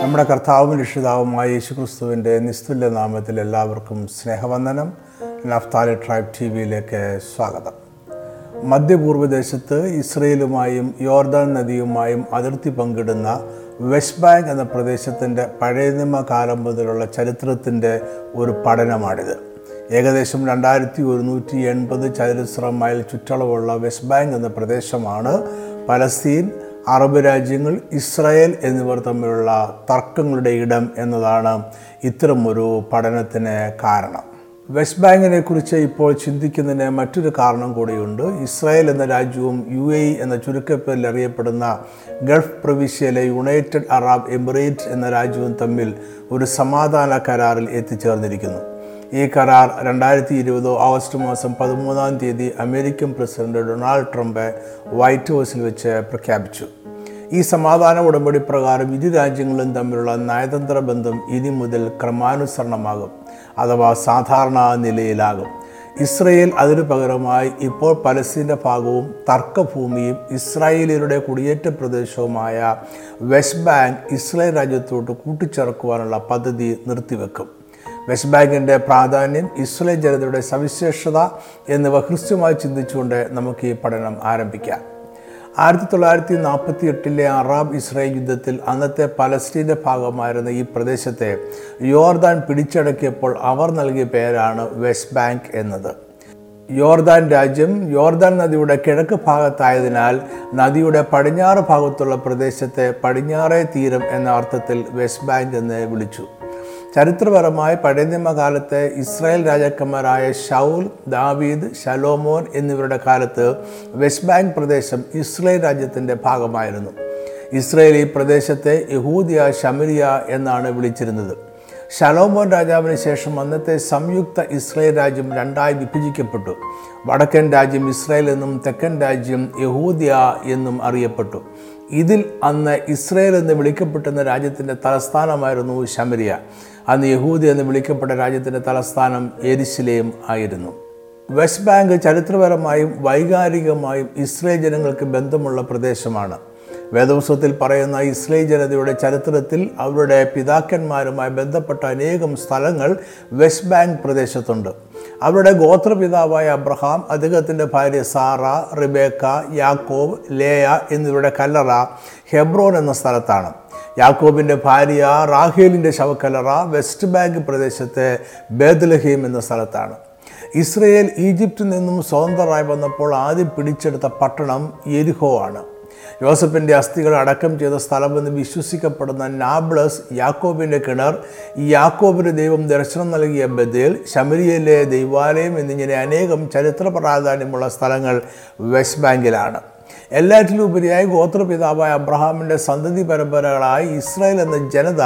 നമ്മുടെ കർത്താവും രക്ഷിതാവുമായ യേശു ക്രിസ്തുവിൻ്റെ നിസ്തുല്യ നാമത്തിൽ എല്ലാവർക്കും സ്നേഹവന്ദനം. നഫ്താലി ട്രൈബ് ടി വിയിലേക്ക് സ്വാഗതം. മധ്യപൂർവ്വദേശത്ത് ഇസ്രയേലുമായും യോർദാൻ നദിയുമായും അതിർത്തി പങ്കിടുന്ന വെസ്റ്റ് ബാങ്ക് എന്ന പ്രദേശത്തിൻ്റെ പഴയനിയമ കാലം മുതലുള്ള ചരിത്രത്തിൻ്റെ ഒരു പഠനമാണിത്. ഏകദേശം 2180 ചതുരശ്ര മൈൽ ചുറ്റളവുള്ള വെസ്റ്റ് ബാങ്ക് എന്ന പ്രദേശമാണ് പലസ്തീൻ, അറബ് രാജ്യങ്ങൾ, ഇസ്രായേൽ എന്നിവർ തമ്മിലുള്ള തർക്കങ്ങളുടെ ഇടം എന്നതാണ് ഇത്തരമൊരു പഠനത്തിന് കാരണം. വെസ്റ്റ് ബാങ്കിനെ കുറിച്ച് ഇപ്പോൾ ചിന്തിക്കുന്നതിന് മറ്റൊരു കാരണം കൂടിയുണ്ട്. ഇസ്രായേൽ എന്ന രാജ്യവും UAE എന്ന ചുരുക്കപ്പേരിൽ അറിയപ്പെടുന്ന ഗൾഫ് പ്രവിശ്യയിലെ യുണൈറ്റഡ് അറബ് എമിറേറ്റ് എന്ന രാജ്യവും തമ്മിൽ ഒരു സമാധാന കരാറിൽ എത്തിച്ചേർന്നിരിക്കുന്നു. ഈ കരാർ 2020 August 13 American president Donald Trump white ഹൗസിൽ വെച്ച് പ്രഖ്യാപിച്ചു. ഈ സമാധാന ഉടമ്പടി പ്രകാരം ഇരു രാജ്യങ്ങളും തമ്മിലുള്ള നയതന്ത്ര ബന്ധം ഇനി മുതൽ ക്രമാനുസരണമാകും, അഥവാ സാധാരണ നിലയിലാകും. ഇസ്രയേൽ അതിനു പകരമായി ഇപ്പോൾ പലസ്തീൻ്റെ ഭാഗവും തർക്കഭൂമിയും ഇസ്രായേലിയരുടെ കുടിയേറ്റ പ്രദേശവുമായ വെസ്റ്റ് ബാങ്ക് ഇസ്രായേൽ രാജ്യത്തോട്ട് കൂട്ടിച്ചേർക്കുവാനുള്ള പദ്ധതി നിർത്തിവെക്കും. വെസ്റ്റ് ബാങ്കിൻ്റെ പ്രാധാന്യം, ഇസ്രായേൽ ജനതയുടെ സവിശേഷത എന്നിവ ഹ്രസ്വമായി ചിന്തിച്ചുകൊണ്ട് നമുക്ക് ഈ പഠനം ആരംഭിക്കാം. 1948 അറാബ് ഇസ്രായേൽ യുദ്ധത്തിൽ അന്നത്തെ പലസ്തീൻ്റെ ഭാഗമായിരുന്ന ഈ പ്രദേശത്തെ യോർദാൻ പിടിച്ചടക്കിയപ്പോൾ അവർ നൽകിയ പേരാണ് വെസ്റ്റ് ബാങ്ക് എന്നത്. യോർദാൻ രാജ്യം യോർദാൻ നദിയുടെ കിഴക്ക് ഭാഗത്തായതിനാൽ നദിയുടെ പടിഞ്ഞാറ് ഭാഗത്തുള്ള പ്രദേശത്തെ പടിഞ്ഞാറേ തീരം എന്ന അർത്ഥത്തിൽ വെസ്റ്റ് ബാങ്ക് എന്ന് വിളിച്ചു. ചരിത്രപരമായി പഴയനിയമകാലത്തെ ഇസ്രായേൽ രാജാക്കന്മാരായ ശൗൽ, ദാവീദ്, ശലോമോൻ എന്നിവരുടെ കാലത്ത് വെസ്റ്റ് ബാങ്ക് പ്രദേശം ഇസ്രായേൽ രാജ്യത്തിൻ്റെ ഭാഗമായിരുന്നു. ഇസ്രായേൽ ഈ പ്രദേശത്തെ യഹൂദിയ ശമരിയ എന്നാണ് വിളിച്ചിരുന്നത്. ശലോമോൻ രാജാവിന് ശേഷം അന്നത്തെ സംയുക്ത ഇസ്രായേൽ രാജ്യം രണ്ടായി വിഭജിക്കപ്പെട്ടു. വടക്കൻ രാജ്യം ഇസ്രായേൽ എന്നും തെക്കൻ രാജ്യം യഹൂദിയ എന്നും അറിയപ്പെട്ടു. ഇതിൽ അന്ന് ഇസ്രായേൽ എന്ന് വിളിക്കപ്പെട്ടിരുന്ന രാജ്യത്തിൻ്റെ തലസ്ഥാനമായിരുന്നു ശമരിയ. അന്ന് യഹൂദി എന്ന് വിളിക്കപ്പെട്ട രാജ്യത്തിൻ്റെ തലസ്ഥാനം യെരുശലേം ആയിരുന്നു. വെസ്റ്റ് ബാങ്ക് ചരിത്രപരമായും വൈകാരികമായും ഇസ്രായേൽ ജനങ്ങൾക്ക് ബന്ധമുള്ള പ്രദേശമാണ്. വേദപുസ്തകത്തിൽ പറയുന്ന ഇസ്രായേൽ ജനതയുടെ ചരിത്രത്തിൽ അവരുടെ പിതാക്കന്മാരുമായി ബന്ധപ്പെട്ട അനേകം സ്ഥലങ്ങൾ വെസ്റ്റ് ബാങ്ക് പ്രദേശത്തുണ്ട്. അവരുടെ ഗോത്രപിതാവായ അബ്രഹാം, അദ്ദേഹത്തിൻ്റെ ഭാര്യ സാറ, റിബേക്ക, യാക്കോബ്, ലേയ എന്നിവരുടെ കല്ലറ ഹെബ്രോൻ എന്ന സ്ഥലത്താണ്. യാക്കോബിൻ്റെ ഭാര്യ റാഹേലിൻ്റെ ശവക്കല്ലറ വെസ്റ്റ് ബാങ്ക് പ്രദേശത്തെ ബേത്ലഹീം എന്ന സ്ഥലത്താണ്. ഇസ്രയേൽ ഈജിപ്തിൽ നിന്നും സ്വതന്ത്രമായി വന്നപ്പോൾ ആദ്യം പിടിച്ചെടുത്ത പട്ടണം യെരിഹോ ആണ്. യോസഫിൻ്റെ അസ്ഥികൾ അടക്കം ചെയ്ത സ്ഥലമെന്ന് വിശ്വസിക്കപ്പെടുന്ന നാബ്ലസ്, യാക്കോബിൻ്റെ കിണർ, യാക്കോബിന് ദൈവം ദർശനം നൽകിയ ബഥേൽ, ശമരിയയിലെ ദൈവാലയം എന്നിങ്ങനെ അനേകം ചരിത്ര പ്രാധാന്യമുള്ള സ്ഥലങ്ങൾ വെസ്റ്റ് ബാങ്കിലാണ്. എല്ലാറ്റിലുപരിയായി ഗോത്രപിതാവായ അബ്രഹാമിൻ്റെ സന്തതി പരമ്പരകളായി ഇസ്രായേൽ എന്ന ജനത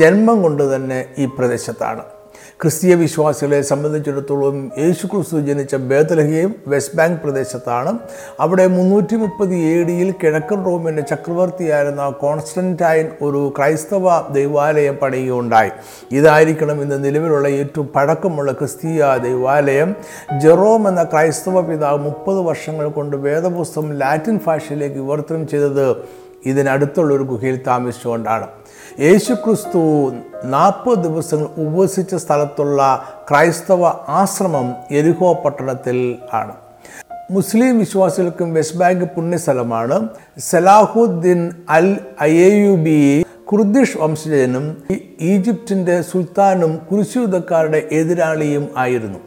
ജന്മം കൊണ്ട് തന്നെ ഈ പ്രദേശത്താണ്. ക്രിസ്തീയ വിശ്വാസികളെ സംബന്ധിച്ചിടത്തോളം യേശു ക്രിസ്തു ജനിച്ച ബേത്ലഹേം വെസ്റ്റ് ബാങ്ക് പ്രദേശത്താണ്. അവിടെ 330 AD കിഴക്കൻ റോമിൻ്റെ ചക്രവർത്തിയായിരുന്ന കോൺസ്റ്റന്റൈൻ ഒരു ക്രൈസ്തവ ദൈവാലയം പണിയുകയുണ്ടായി. ഇതായിരിക്കണം ഇന്ന് നിലവിലുള്ള ഏറ്റവും പഴക്കമുള്ള ക്രിസ്തീയ ദൈവാലയം. ജെറോം എന്ന ക്രൈസ്തവ പിതാവ് 30 വർഷങ്ങൾ കൊണ്ട് വേദപുസ്തകം ലാറ്റിൻ ഭാഷയിലേക്ക് വിവർത്തനം ചെയ്തത് ഇതിനടുത്തുള്ളൊരു ഗുഹയിൽ താമസിച്ചുകൊണ്ടാണ്. യേശു ക്രിസ്തു 40 ദിവസങ്ങൾ ഉപവസിച്ച സ്ഥലത്തുള്ള ക്രൈസ്തവ ആശ്രമം യെരിഹോ പട്ടണത്തിൽ ആണ്. മുസ്ലിം വിശ്വാസികൾക്കും വെസ്റ്റ് ബാങ്ക് പുണ്യസ്ഥലമാണ്. സലാഹുദ്ദീൻ അൽ അയ്യൂബി കുർദിഷ് വംശജനും ഈജിപ്തിൻ്റെ സുൽത്താനും കുരിശുയുദ്ധക്കാരുടെ എതിരാളിയും ആയിരുന്നു.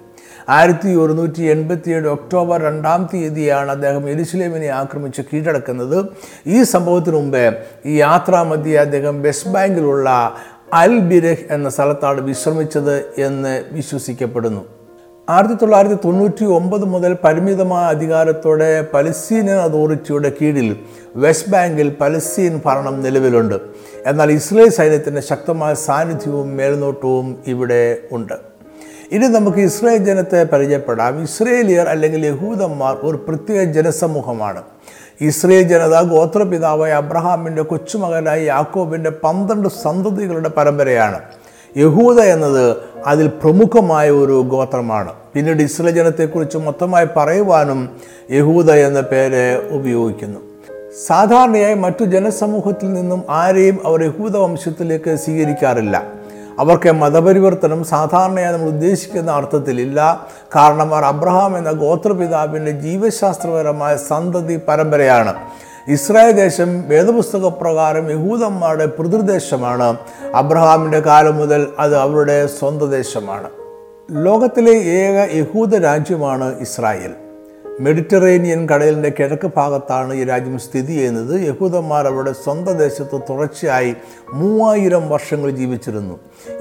1187 ഒക്ടോബർ 2 അദ്ദേഹം യെരുശലേമിനെ ആക്രമിച്ച് കീഴടക്കുന്നത്. ഈ സംഭവത്തിന് മുമ്പ് ഈ യാത്രാമധ്യേ അദ്ദേഹം വെസ്റ്റ് ബാങ്കിലുള്ള അൽ ബിരഹ് എന്ന സ്ഥലത്താണ് വിശ്രമിച്ചത് എന്ന് വിശ്വസിക്കപ്പെടുന്നു. 1999 മുതൽ പരിമിതമായ അധികാരത്തോടെ പലസ്തീനിയൻ അതോറിറ്റിയുടെ കീഴിൽ വെസ്റ്റ് ബാങ്കിൽ പലസ്തീൻ ഭരണം നിലവിലുണ്ട്. എന്നാൽ ഇസ്രായേൽ സൈന്യത്തിൻ്റെ ശക്തമായ സാന്നിധ്യവും മേൽനോട്ടവും ഇവിടെ ഉണ്ട്. ഇനി നമുക്ക് ഇസ്രായേൽ ജനത്തെ പരിചയപ്പെടാം. ഇസ്രായേലിയർ അല്ലെങ്കിൽ യഹൂദന്മാർ ഒരു പ്രത്യേക ജനസമൂഹമാണ്. ഇസ്രായേൽ ജനത ഗോത്രപിതാവായ അബ്രഹാമിൻ്റെ കൊച്ചുമകനായ യാക്കോബിൻ്റെ 12 സന്തതികളുടെ പരമ്പരയാണ്. യഹൂദ എന്നത് അതിൽ പ്രമുഖമായ ഒരു ഗോത്രമാണ്. പിന്നീട് ഇസ്രായേൽ ജനത്തെക്കുറിച്ച് മൊത്തമായി പറയുവാനും യഹൂദ എന്ന പേര് ഉപയോഗിക്കുന്നു. സാധാരണയായി മറ്റു ജനസമൂഹത്തിൽ നിന്നും ആരെയും അവർ യഹൂദവംശത്തിലേക്ക് സ്വീകരിക്കാറില്ല. അവർക്ക് മതപരിവർത്തനം സാധാരണയായി നമ്മൾ ഉദ്ദേശിക്കുന്ന അർത്ഥത്തിലില്ല. കാരണം അവർ അബ്രഹാം എന്ന ഗോത്രപിതാവിൻ്റെ ജീവശാസ്ത്രപരമായ സന്തതി പരമ്പരയാണ്. ഇസ്രായേൽ ദേശം വേദപുസ്തക പ്രകാരം യഹൂദന്മാരുടെ പിതൃദേശമാണ്. അബ്രഹാമിൻ്റെ കാലം മുതൽ അത് അവരുടെ സ്വന്തം ദേശമാണ്. ലോകത്തിലെ ഏക യഹൂദ രാജ്യമാണ് ഇസ്രായേൽ. മെഡിറ്ററേനിയൻ കടലിൻ്റെ കിഴക്ക് ഭാഗത്താണ് ഈ രാജ്യം സ്ഥിതി ചെയ്യുന്നത്. യഹൂദന്മാർ അവരുടെ സ്വന്തം ദേശത്ത് തുടർച്ചയായി 3000 വർഷങ്ങൾ ജീവിച്ചിരുന്നു.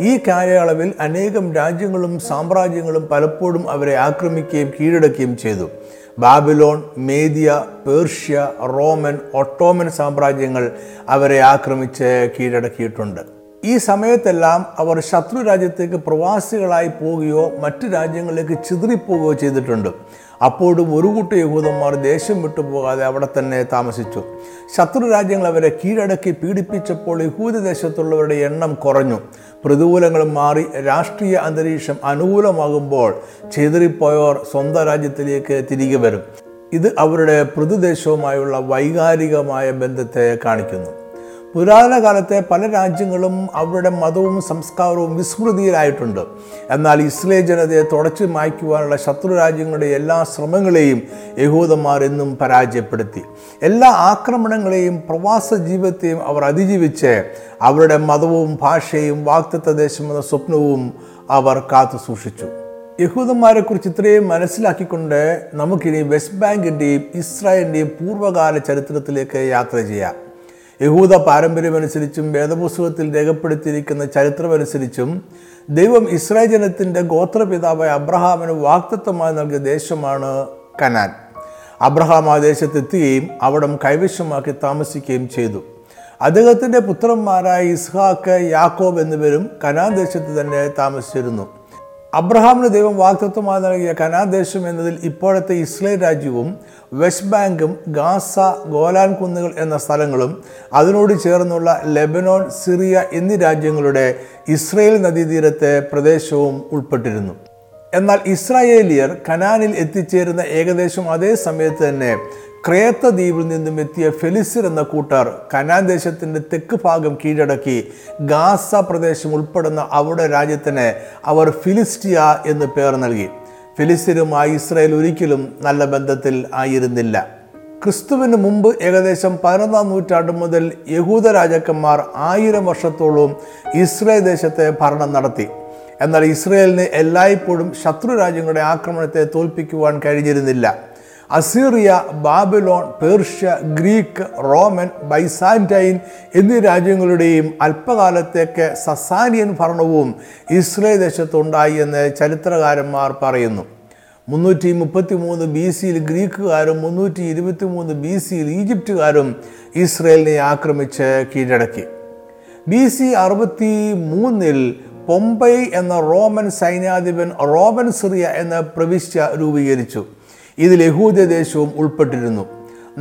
ഈ കാലയളവിൽ അനേകം രാജ്യങ്ങളും സാമ്രാജ്യങ്ങളും പലപ്പോഴും അവരെ ആക്രമിക്കുകയും കീഴടക്കുകയും ചെയ്തു. Babylon, Media, Persia, Roman, Ottoman സാമ്രാജ്യങ്ങൾ അവരെ ആക്രമിച്ച് കീഴടക്കിയിട്ടുണ്ട്. ഈ സമയത്തെല്ലാം അവർ ശത്രു രാജ്യത്തേക്ക് പ്രവാസികളായി പോവുകയോ മറ്റ് രാജ്യങ്ങളിലേക്ക് ചിതറിപ്പോവുകയോ ചെയ്തിട്ടുണ്ട്. അപ്പോഴും ഒരു കൂട്ടം യഹൂദന്മാർ ദേശം വിട്ടുപോകാതെ അവിടെ തന്നെ താമസിച്ചു. ശത്രു രാജ്യങ്ങൾ അവരെ കീഴടക്കി പീഡിപ്പിച്ചപ്പോൾ യഹൂദദേശത്തുള്ളവരുടെ എണ്ണം കുറഞ്ഞു. പ്രതികൂലങ്ങളും മാറി രാഷ്ട്രീയ അന്തരീക്ഷം അനുകൂലമാകുമ്പോൾ ചിതറിപ്പോയവർ സ്വന്തം രാജ്യത്തിലേക്ക് തിരികെ വരും. ഇത് അവരുടെ പ്രതിദേശവുമായുള്ള വൈകാരികമായ ബന്ധത്തെ കാണിക്കുന്നു. പുരാതന കാലത്തെ പല രാജ്യങ്ങളും അവരുടെ മതവും സംസ്കാരവും വിസ്മൃതിയിലായിട്ടുണ്ട്. എന്നാൽ ഇസ്ലേ ജനതയെ തുടച്ചു മായ്ക്കുവാനുള്ള ശത്രു രാജ്യങ്ങളുടെ എല്ലാ ശ്രമങ്ങളെയും യഹൂദന്മാർ എന്നും പരാജയപ്പെടുത്തി. എല്ലാ ആക്രമണങ്ങളെയും പ്രവാസ ജീവിതത്തെയും അവർ അതിജീവിച്ച് അവരുടെ മതവും ഭാഷയും വാഗ്ദത്ത ദേശമെന്ന സ്വപ്നവും അവർ കാത്തു സൂക്ഷിച്ചു. യഹൂദന്മാരെക്കുറിച്ച് ഇത്രയും മനസ്സിലാക്കിക്കൊണ്ട് നമുക്കിനി വെസ്റ്റ് ബാങ്കിൻ്റെയും ഇസ്രായേലിൻ്റെയും പൂർവ്വകാല ചരിത്രത്തിലേക്ക് യാത്ര ചെയ്യാം. യഹൂദ പാരമ്പര്യമനുസരിച്ചും വേദപുസ്തകത്തിൽ രേഖപ്പെടുത്തിയിരിക്കുന്ന ചരിത്രമനുസരിച്ചും ദൈവം ഇസ്രായേൽ ജനത്തിൻ്റെ ഗോത്രപിതാവായ അബ്രഹാമിന് വാഗ്ദത്തമായി നൽകിയ ദേശമാണ് കനാൻ. അബ്രഹാം ആ ദേശത്തെത്തുകയും അവിടം കൈവശമാക്കി താമസിക്കുകയും ചെയ്തു. അദ്ദേഹത്തിൻ്റെ പുത്രന്മാരായ ഇസ്ഹാക്ക്, യാക്കോബ് എന്നിവരും കനാൻ ദേശത്ത് തന്നെ താമസിച്ചിരുന്നു. അബ്രഹാമിന് ദൈവം വാഗ്ദത്തമായി നൽകിയ കനാൻ ദേശം എന്നതിൽ ഇപ്പോഴത്തെ ഇസ്രായേൽ രാജ്യവും വെസ്റ്റ് ബാങ്കും ഗാസ, ഗോലാൻ കുന്നുകൾ എന്ന സ്ഥലങ്ങളും അതിനോട് ചേർന്നുള്ള ലെബനോൺ, സിറിയ എന്നീ രാജ്യങ്ങളുടെ ഇസ്രായേൽ നദീതീരത്തെ പ്രദേശവും ഉൾപ്പെട്ടിരുന്നു. എന്നാൽ ഇസ്രായേലിയർ കനാനിൽ എത്തിച്ചേരുന്ന ഏകദേശം അതേ സമയത്ത് തന്നെ ക്രേത്ത ദ്വീപിൽ നിന്നും എത്തിയ ഫെലിസ്യർ എന്ന കൂട്ടർ കനാൻ ദേശത്തിൻ്റെ തെക്ക് ഭാഗം കീഴടക്കി ഗാസ പ്രദേശം ഉൾപ്പെടുന്ന അവരുടെ രാജ്യത്തിന് അവർ ഫിലിസ്റ്റിയ എന്ന് പേർ നൽകി. ഫിലിസ്ത്യരുമായി ഇസ്രായേൽ ഒരിക്കലും നല്ല ബന്ധത്തിൽ ആയിരുന്നില്ല. ക്രിസ്തുവിന് മുമ്പ് ഏകദേശം 11-ാം നൂറ്റാണ്ട് മുതൽ യഹൂദ രാജാക്കന്മാർ 1000 വർഷത്തോളം ഇസ്രായേൽ ദേശത്തെ ഭരണം നടത്തി. എന്നാൽ ഇസ്രായേലിന് എല്ലായ്പ്പോഴും ശത്രു രാജ്യങ്ങളുടെ ആക്രമണത്തെ തോൽപ്പിക്കുവാൻ കഴിഞ്ഞിരുന്നില്ല. Assyria, Babylon, Persia, Greek, Roman, Byzantine എന്നീ രാജ്യങ്ങളുടെയും അല്പകാലത്തേക്ക് സസാനിയൻ ഭരണവും ഇസ്രായേൽ ദേശത്തുണ്ടായി എന്ന് ചരിത്രകാരന്മാർ പറയുന്നു. 333 BCയിൽ ഗ്രീക്കുകാരും 323 BCയിൽ ഈജിപ്തുകാരും ഇസ്രായേലിനെ ആക്രമിച്ച് കീഴടക്കി. BC 63 പോംപെ എന്ന റോമൻ സൈന്യാധിപൻ റോമൻ സിറിയ എന്ന പ്രവിശ്യ രൂപീകരിച്ചു. ഇതിൽ യഹൂദദേശവും ഉൾപ്പെട്ടിരുന്നു.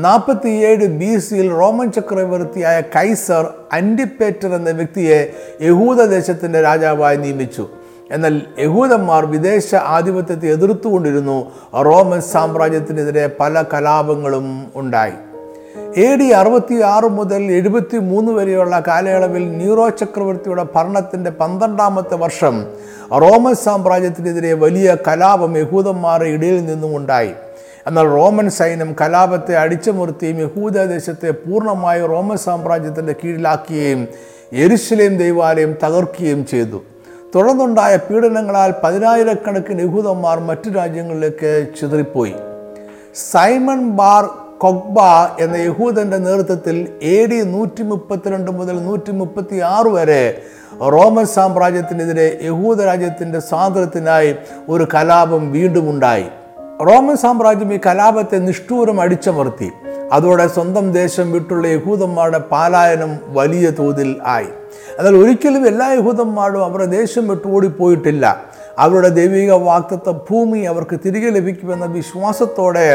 47 BCയിൽ റോമൻ ചക്രവർത്തിയായ കൈസർ അൻഡിപ്പേറ്റർ എന്ന വ്യക്തിയെ യഹൂദദേശത്തിൻ്റെ രാജാവായി നിയമിച്ചു. എന്നാൽ യഹൂദന്മാർ വിദേശ ആധിപത്യത്തെ എതിർത്തുകൊണ്ടിരുന്നു. റോമൻ സാമ്രാജ്യത്തിനെതിരെ പല കലാപങ്ങളും ഉണ്ടായി. AD 66 മുതൽ 73 വരെയുള്ള കാലയളവിൽ ന്യൂറോ ചക്രവർത്തിയുടെ ഭരണത്തിൻ്റെ 12-ാമത്തെ വർഷം റോമൻ സാമ്രാജ്യത്തിനെതിരെ വലിയ കലാപം യഹൂദന്മാരുടെ ഇടയിൽ നിന്നും ഉണ്ടായി. എന്നാൽ റോമൻ സൈന്യം കലാപത്തെ അടിച്ചമർത്തുകയും യഹൂദദേശത്തെ പൂർണ്ണമായി റോമൻ സാമ്രാജ്യത്തിൻ്റെ കീഴിലാക്കുകയും യെരുശലേം ദൈവാലയം തകർക്കുകയും ചെയ്തു. തുടർന്നുണ്ടായ പീഡനങ്ങളാൽ 10,000കണക്കിന് യഹൂദന്മാർ മറ്റു രാജ്യങ്ങളിലേക്ക് ചിതറിപ്പോയി. സൈമൺ ബാർ കൊക്ബ എന്ന യഹൂദൻ്റെ നേതൃത്വത്തിൽ AD 132 മുതൽ 136 വരെ റോമൻ സാമ്രാജ്യത്തിനെതിരെ യഹൂദ രാജ്യത്തിൻ്റെ സ്വാതന്ത്ര്യത്തിനായി ഒരു കലാപം വീണ്ടും ഉണ്ടായി. റോമൻ സാമ്രാജ്യം ഈ കലാപത്തെ നിഷ്ഠൂരം അടിച്ചമർത്തി. അതോടെ സ്വന്തം ദേശം വിട്ടുള്ള യഹൂദന്മാരുടെ പാലായനം വലിയ തോതിൽ ആയി. എന്നാൽ ഒരിക്കലും എല്ലാ യഹൂദന്മാരും അവരുടെ ദേശം വിട്ടു ഓടിപ്പോയിട്ടില്ല. അവരുടെ ദൈവിക വാഗ്ദത്ത ഭൂമി അവർക്ക് തിരികെ ലഭിക്കുമെന്ന വിശ്വാസത്തോടെ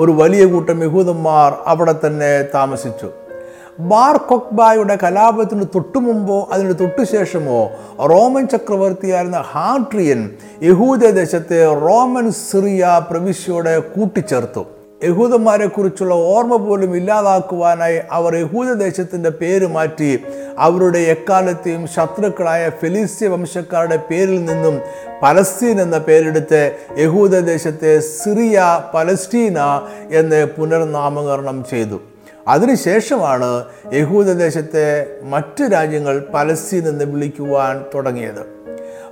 ഒരു വലിയ കൂട്ടം യഹൂദന്മാർ അവിടെ തന്നെ താമസിച്ചു. ബാർ കൊക്ബായുടെ കലാപത്തിന് തൊട്ടുമുമ്പോ അതിന് തൊട്ടുശേഷമോ റോമൻ ചക്രവർത്തിയായിരുന്ന ഹാട്രിയൻ യഹൂദദേശത്തെ റോമൻ സിറിയ പ്രവിശ്യയോടെ കൂട്ടിച്ചേർത്തു. യഹൂദന്മാരെക്കുറിച്ചുള്ള ഓർമ്മ പോലും ഇല്ലാതാക്കുവാനായി അവർ യഹൂദദേശത്തിൻ്റെ പേര് മാറ്റി അവരുടെ എക്കാലത്തെയും ശത്രുക്കളായ ഫെലിസ്ത്യ വംശക്കാരുടെ പേരിൽ നിന്നും പലസ്തീൻ എന്ന പേരെടുത്ത് യഹൂദദേശത്തെ സിറിയ പലസ്റ്റീന എന്ന് പുനർനാമകരണം ചെയ്തു. അതിനുശേഷമാണ് യഹൂദദേശത്തെ മറ്റ് രാജ്യങ്ങൾ പലസ്തീൻ എന്ന് വിളിക്കുവാൻ തുടങ്ങിയത്.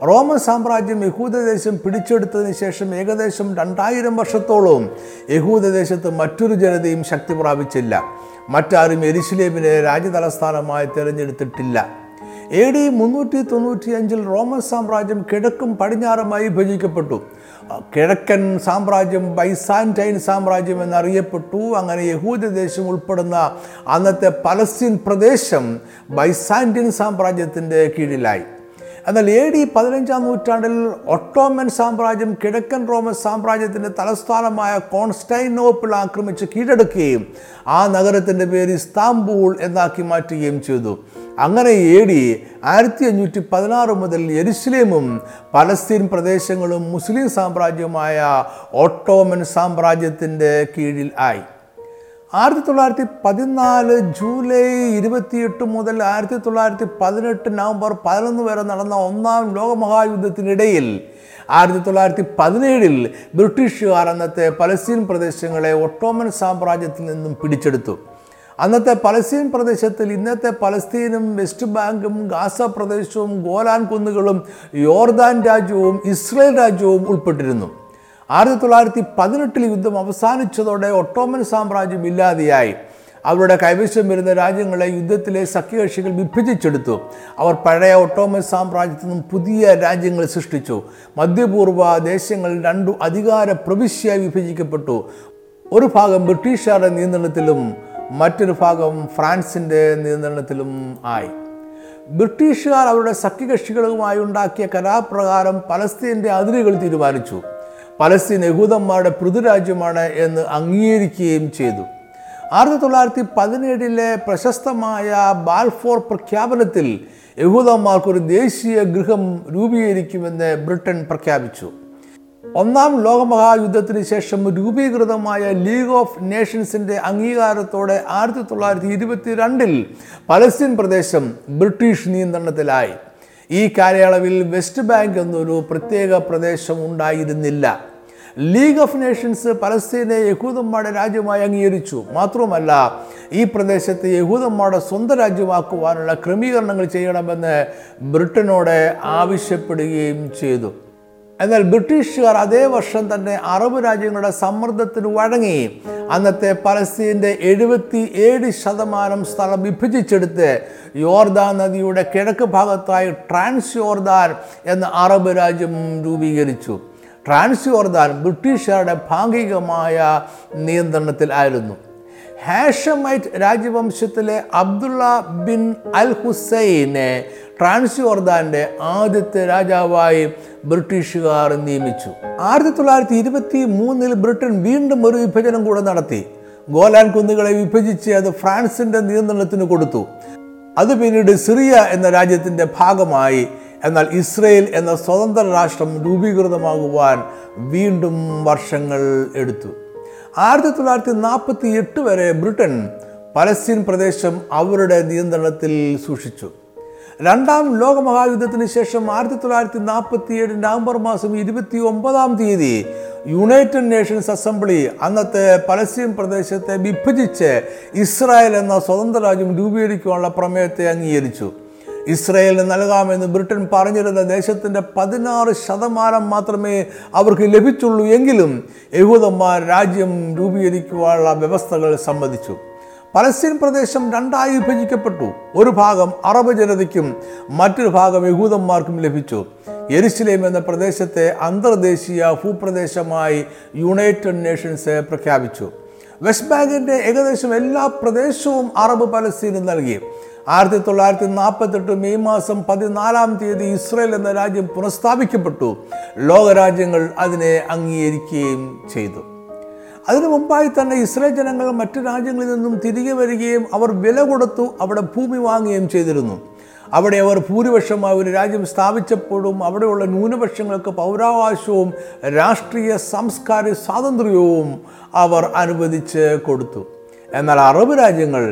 റോമൻ സാമ്രാജ്യം യഹൂദദേശം പിടിച്ചെടുത്തതിന് ശേഷം ഏകദേശം 2000 വർഷത്തോളം യഹൂദദേശത്ത് മറ്റൊരു ജനതയും ശക്തി പ്രാപിച്ചില്ല. മറ്റാരും യെരുശലേമിനെ രാജ്യതലസ്ഥാനമായി തിരഞ്ഞെടുത്തിട്ടില്ല. AD 395 റോമൻ സാമ്രാജ്യം കിഴക്കും പടിഞ്ഞാറുമായി വിഭജിക്കപ്പെട്ടു. കിഴക്കൻ സാമ്രാജ്യം ബൈസാന്റൈൻ സാമ്രാജ്യം എന്നറിയപ്പെട്ടു. അങ്ങനെ യഹൂദദേശം ഉൾപ്പെടുന്ന അന്നത്തെ പലസ്തീൻ പ്രദേശം ബൈസാന്റൈൻ സാമ്രാജ്യത്തിൻ്റെ കീഴിലായി. എന്നാൽ AD 15-ാം നൂറ്റാണ്ടിൽ ഒട്ടോമൻ സാമ്രാജ്യം കിഴക്കൻ റോമൻ സാമ്രാജ്യത്തിൻ്റെ തലസ്ഥാനമായ കോൺസ്റ്റന്റൈനോപ്പിൾ ആക്രമിച്ച് കീഴടക്കുകയും ആ നഗരത്തിൻ്റെ പേര് ഇസ്താംബൂൾ എന്നാക്കി മാറ്റുകയും ചെയ്തു. അങ്ങനെ AD 1516 മുതൽ യെരുശലേമും പലസ്തീൻ പ്രദേശങ്ങളും മുസ്ലിം സാമ്രാജ്യമായ ഒട്ടോമൻ സാമ്രാജ്യത്തിൻ്റെ കീഴിൽ ആയി. 1914 ജൂലൈ 28 മുതൽ 1918 നവംബർ 11 വരെ നടന്ന ഒന്നാം ലോകമഹായുദ്ധത്തിനിടയിൽ 1917 ബ്രിട്ടീഷുകാർ അന്നത്തെ പലസ്തീൻ പ്രദേശങ്ങളെ ഒട്ടോമൻ സാമ്രാജ്യത്തിൽ നിന്നും പിടിച്ചെടുത്തു. അന്നത്തെ പലസ്തീൻ പ്രദേശത്തിൽ ഇന്നത്തെ പലസ്തീനും വെസ്റ്റ് ബാങ്കും ഗാസ പ്രദേശവും ഗോലാൻ കുന്നുകളും യോർദാൻ രാജ്യവും ഇസ്രയേൽ രാജ്യവും ഉൾപ്പെട്ടിരുന്നു. 1918 യുദ്ധം അവസാനിച്ചതോടെ ഒട്ടോമൻ സാമ്രാജ്യം ഇല്ലാതെയായി. അവരുടെ കൈവശം വരുന്ന രാജ്യങ്ങളെ യുദ്ധത്തിലെ സഖ്യകക്ഷികൾ വിഭജിച്ചെടുത്തു. അവർ പഴയ ഒട്ടോമൻ സാമ്രാജ്യത്തിൽ നിന്നും പുതിയ രാജ്യങ്ങൾ സൃഷ്ടിച്ചു. മധ്യപൂർവ്വ ദേശങ്ങൾ 2 അധികാര പ്രവിശ്യയായി വിഭജിക്കപ്പെട്ടു. ഒരു ഭാഗം ബ്രിട്ടീഷുകാരുടെ നിയന്ത്രണത്തിലും മറ്റൊരു ഭാഗം ഫ്രാൻസിൻ്റെ നിയന്ത്രണത്തിലും ആയി. ബ്രിട്ടീഷുകാർ അവരുടെ സഖ്യകക്ഷികളുമായി ഉണ്ടാക്കിയ കരാപ്രകാരം പലസ്തീൻ്റെ അതിരുകൾ തീരുമാനിച്ചു. പലസ്തീൻ യഹൂദന്മാരുടെ പൃഥുരാജ്യമാണ് എന്ന് അംഗീകരിക്കുകയും ചെയ്തു. 1917 പ്രശസ്തമായ ബാൽഫോർ പ്രഖ്യാപനത്തിൽ യഹൂദന്മാർക്കൊരു ദേശീയ ഗൃഹം രൂപീകരിക്കുമെന്ന് ബ്രിട്ടൻ പ്രഖ്യാപിച്ചു. ഒന്നാം ലോകമഹായുദ്ധത്തിന് ശേഷം രൂപീകൃതമായ ലീഗ് ഓഫ് നേഷൻസിൻ്റെ അംഗീകാരത്തോടെ 1922 പലസ്തീൻ പ്രദേശം ബ്രിട്ടീഷ് നിയന്ത്രണത്തിലായി. ഈ കാലയളവിൽ വെസ്റ്റ് ബാങ്ക് എന്നൊരു പ്രത്യേക പ്രദേശം ഉണ്ടായിരുന്നില്ല. ലീഗ് ഓഫ് നേഷൻസ് പലസ്തീനെ യഹൂദന്മാരുടെ രാജ്യമായി അംഗീകരിച്ചു. മാത്രമല്ല, ഈ പ്രദേശത്തെ യഹൂദന്മാരുടെ സ്വന്തം രാജ്യമാക്കുവാനുള്ള ക്രമീകരണങ്ങൾ ചെയ്യണമെന്ന് ബ്രിട്ടനോട് ആവശ്യപ്പെടുകയും ചെയ്തു. എന്നാൽ ബ്രിട്ടീഷുകാർ അതേ വർഷം തന്നെ അറബ് രാജ്യങ്ങളുടെ സമ്മർദ്ദത്തിന് വഴങ്ങി അന്നത്തെ പലസ്തീൻ്റെ 77% സ്ഥലം വിഭജിച്ചെടുത്ത് യോർദാൻ നദിയുടെ കിഴക്ക് ഭാഗത്തായി ട്രാൻസ് യോർദാൻ എന്ന അറബ് രാജ്യം രൂപീകരിച്ചു. ട്രാൻസ് യോർദാൻ ബ്രിട്ടീഷുകാരുടെ ഭാഗികമായ നിയന്ത്രണത്തിലായിരുന്നു. ഹാഷമൈറ്റ് രാജവംശത്തിലെ അബ്ദുള്ള ബിൻ അൽ ഹുസൈനെ ട്രാൻസ് യോർദാൻ്റെ ആദ്യത്തെ രാജാവായി ബ്രിട്ടീഷുകാർ നിയമിച്ചു. 1923 ബ്രിട്ടൻ വീണ്ടും ഒരു വിഭജനം കൂടെ നടത്തി. ഗോലാൻ കുന്നുകളെ വിഭജിച്ച് അത് ഫ്രാൻസിൻ്റെ നിയന്ത്രണത്തിന് കൊടുത്തു. അത് പിന്നീട് സിറിയ എന്ന രാജ്യത്തിൻ്റെ ഭാഗമായി. എന്നാൽ ഇസ്രയേൽ എന്ന സ്വതന്ത്ര രാഷ്ട്രം രൂപീകൃതമാകുവാൻ വീണ്ടും വർഷങ്ങൾ എടുത്തു. 1948 വരെ ബ്രിട്ടൻ പലസ്തീൻ പ്രദേശം അവരുടെ നിയന്ത്രണത്തിൽ സൂക്ഷിച്ചു. രണ്ടാം ലോകമഹായുദ്ധത്തിന് ശേഷം 1947 നവംബർ 29 യുണൈറ്റഡ് നേഷൻസ് അസംബ്ലി അന്നത്തെ പലസ്തീൻ പ്രദേശത്തെ വിഭജിച്ച് ഇസ്രായേൽ എന്ന സ്വതന്ത്ര രാജ്യം രൂപീകരിക്കാനുള്ള പ്രമേയത്തെ അംഗീകരിച്ചു. ഇസ്രായേലിന് നൽകാമെന്ന് ബ്രിട്ടൻ പറഞ്ഞിരുന്ന ദേശത്തിൻ്റെ 16% മാത്രമേ അവർക്ക് ലഭിച്ചുള്ളൂ. എങ്കിലും യഹൂദന്മാർ രാജ്യം രൂപീകരിക്കുവാനുള്ള വ്യവസ്ഥകൾ സമ്മതിച്ചു. പലസ്തീൻ പ്രദേശം 2 വിഭജിക്കപ്പെട്ടു. ഒരു ഭാഗം അറബ് ജനതയ്ക്കും മറ്റൊരു ഭാഗം യഹൂദന്മാർക്കും ലഭിച്ചു. യെരുശലേം എന്ന പ്രദേശത്തെ അന്തർദേശീയ ഭൂപ്രദേശമായി യുണൈറ്റഡ് നേഷൻസ് പ്രഖ്യാപിച്ചു. വെസ്റ്റ് ബാങ്കിൻ്റെ ഏകദേശം എല്ലാ പ്രദേശവും അറബ് പലസ്തീനും നൽകി. 1948 മെയ് 14 ഇസ്രായേൽ എന്ന രാജ്യം പുനഃസ്ഥാപിക്കപ്പെട്ടു. ലോകരാജ്യങ്ങൾ അതിനെ അംഗീകരിക്കുകയും ചെയ്തു. അതിനു മുമ്പായി തന്നെ ഇസ്രായേൽ ജനങ്ങൾ മറ്റു രാജ്യങ്ങളിൽ നിന്നും തിരികെ വരികയും അവർ വില കൊടുത്തു അവിടെ ഭൂമി വാങ്ങുകയും ചെയ്തിരുന്നു. അവിടെ അവർ ഭൂരിപക്ഷമായി ഒരു രാജ്യം സ്ഥാപിച്ചപ്പോഴും അവിടെയുള്ള ന്യൂനപക്ഷങ്ങൾക്ക് പൗരാവകാശവും രാഷ്ട്രീയ സാംസ്കാരിക സ്വാതന്ത്ര്യവും അവർ അനുവദിച്ച് കൊടുത്തു. എന്നാൽ അറബ് രാജ്യങ്ങൾ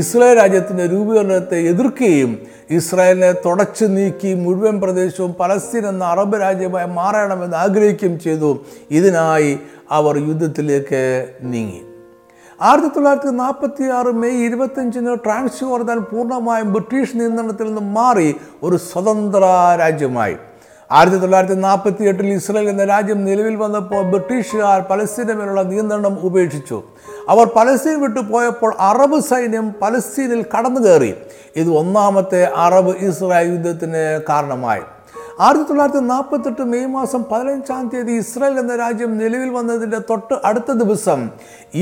ഇസ്രായേൽ രാജ്യത്തിൻ്റെ രൂപീകരണത്തെ എതിർക്കുകയും ഇസ്രായേലിനെ തുടച്ചു നീക്കി മുഴുവൻ പ്രദേശവും പലസ്തീൻ എന്ന അറബ് രാജ്യമായി മാറണമെന്ന് ആഗ്രഹിക്കുകയും ചെയ്തു. ഇതിനായി അവർ യുദ്ധത്തിലേക്ക് നീങ്ങി. 1946 മെയ് 25-ന് ട്രാൻസ്യോർദാൻ പൂർണ്ണമായും ബ്രിട്ടീഷ് നിയന്ത്രണത്തിൽ നിന്ന് മാറി ഒരു സ്വതന്ത്ര രാജ്യമായി. 1948-ൽ ഇസ്രായേൽ എന്ന രാജ്യം നിലവിൽ വന്നപ്പോൾ ബ്രിട്ടീഷുകാർ പലസ്തീന് മേലുള്ള നിയന്ത്രണം ഉപേക്ഷിച്ചു. അവർ പലസ്തീൻ വിട്ടുപോയപ്പോൾ അറബ് സൈന്യം പലസ്തീനിൽ കടന്നു കയറി. ഇത് ഒന്നാമത്തെ അറബ് ഇസ്രായേൽ യുദ്ധത്തിന് കാരണമായി. 1948 മെയ് 15 ഇസ്രായേൽ എന്ന രാജ്യം നിലവിൽ വന്നതിൻ്റെ തൊട്ട് അടുത്ത ദിവസം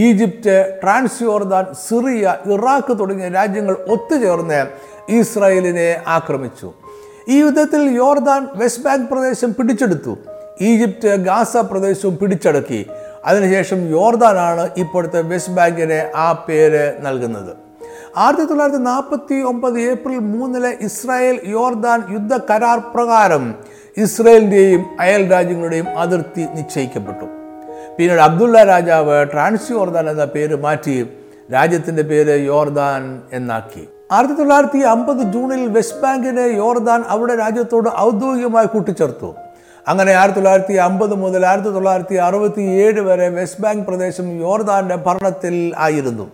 ഈജിപ്റ്റ്, ട്രാൻസ്യോർദാൻ, സിറിയ, ഇറാഖ് തുടങ്ങിയ രാജ്യങ്ങൾ ഒത്തുചേർന്ന് ഇസ്രായേലിനെ ആക്രമിച്ചു. ഈ യുദ്ധത്തിൽ യോർദാൻ വെസ്റ്റ് ബാങ്ക് പ്രദേശം പിടിച്ചെടുത്തു. ഈജിപ്റ്റ് ഗാസ പ്രദേശവും പിടിച്ചടക്കി. അതിനുശേഷം യോർദാനാണ് ഇപ്പോഴത്തെ വെസ്റ്റ് ബാങ്കിന് ആ പേര് നൽകുന്നത്. 1949 ഏപ്രിൽ 3-ലെ ഇസ്രായേൽ യോർദാൻ യുദ്ധ കരാർ പ്രകാരം ഇസ്രായേലിൻ്റെയും അയൽ രാജ്യങ്ങളുടെയും അതിർത്തി നിശ്ചയിക്കപ്പെട്ടു. പിന്നീട് അബ്ദുള്ള രാജാവ് ട്രാൻസ്യോർദാൻ എന്ന പേര് മാറ്റി രാജ്യത്തിൻ്റെ പേര് യോർദാൻ എന്നാക്കി. 1950 ജൂണിൽ വെസ്റ്റ് ബാങ്കിനെ യോർദാൻ അവിടെ രാജ്യത്തോട് ഔദ്യോഗികമായി കൂട്ടിച്ചേർത്തു. അങ്ങനെ 1950 മുതൽ 1967 വരെ വെസ്റ്റ് ബാങ്ക് പ്രദേശം യോർദാൻ്റെ ഭരണത്തിൽ ആയിരുന്നു.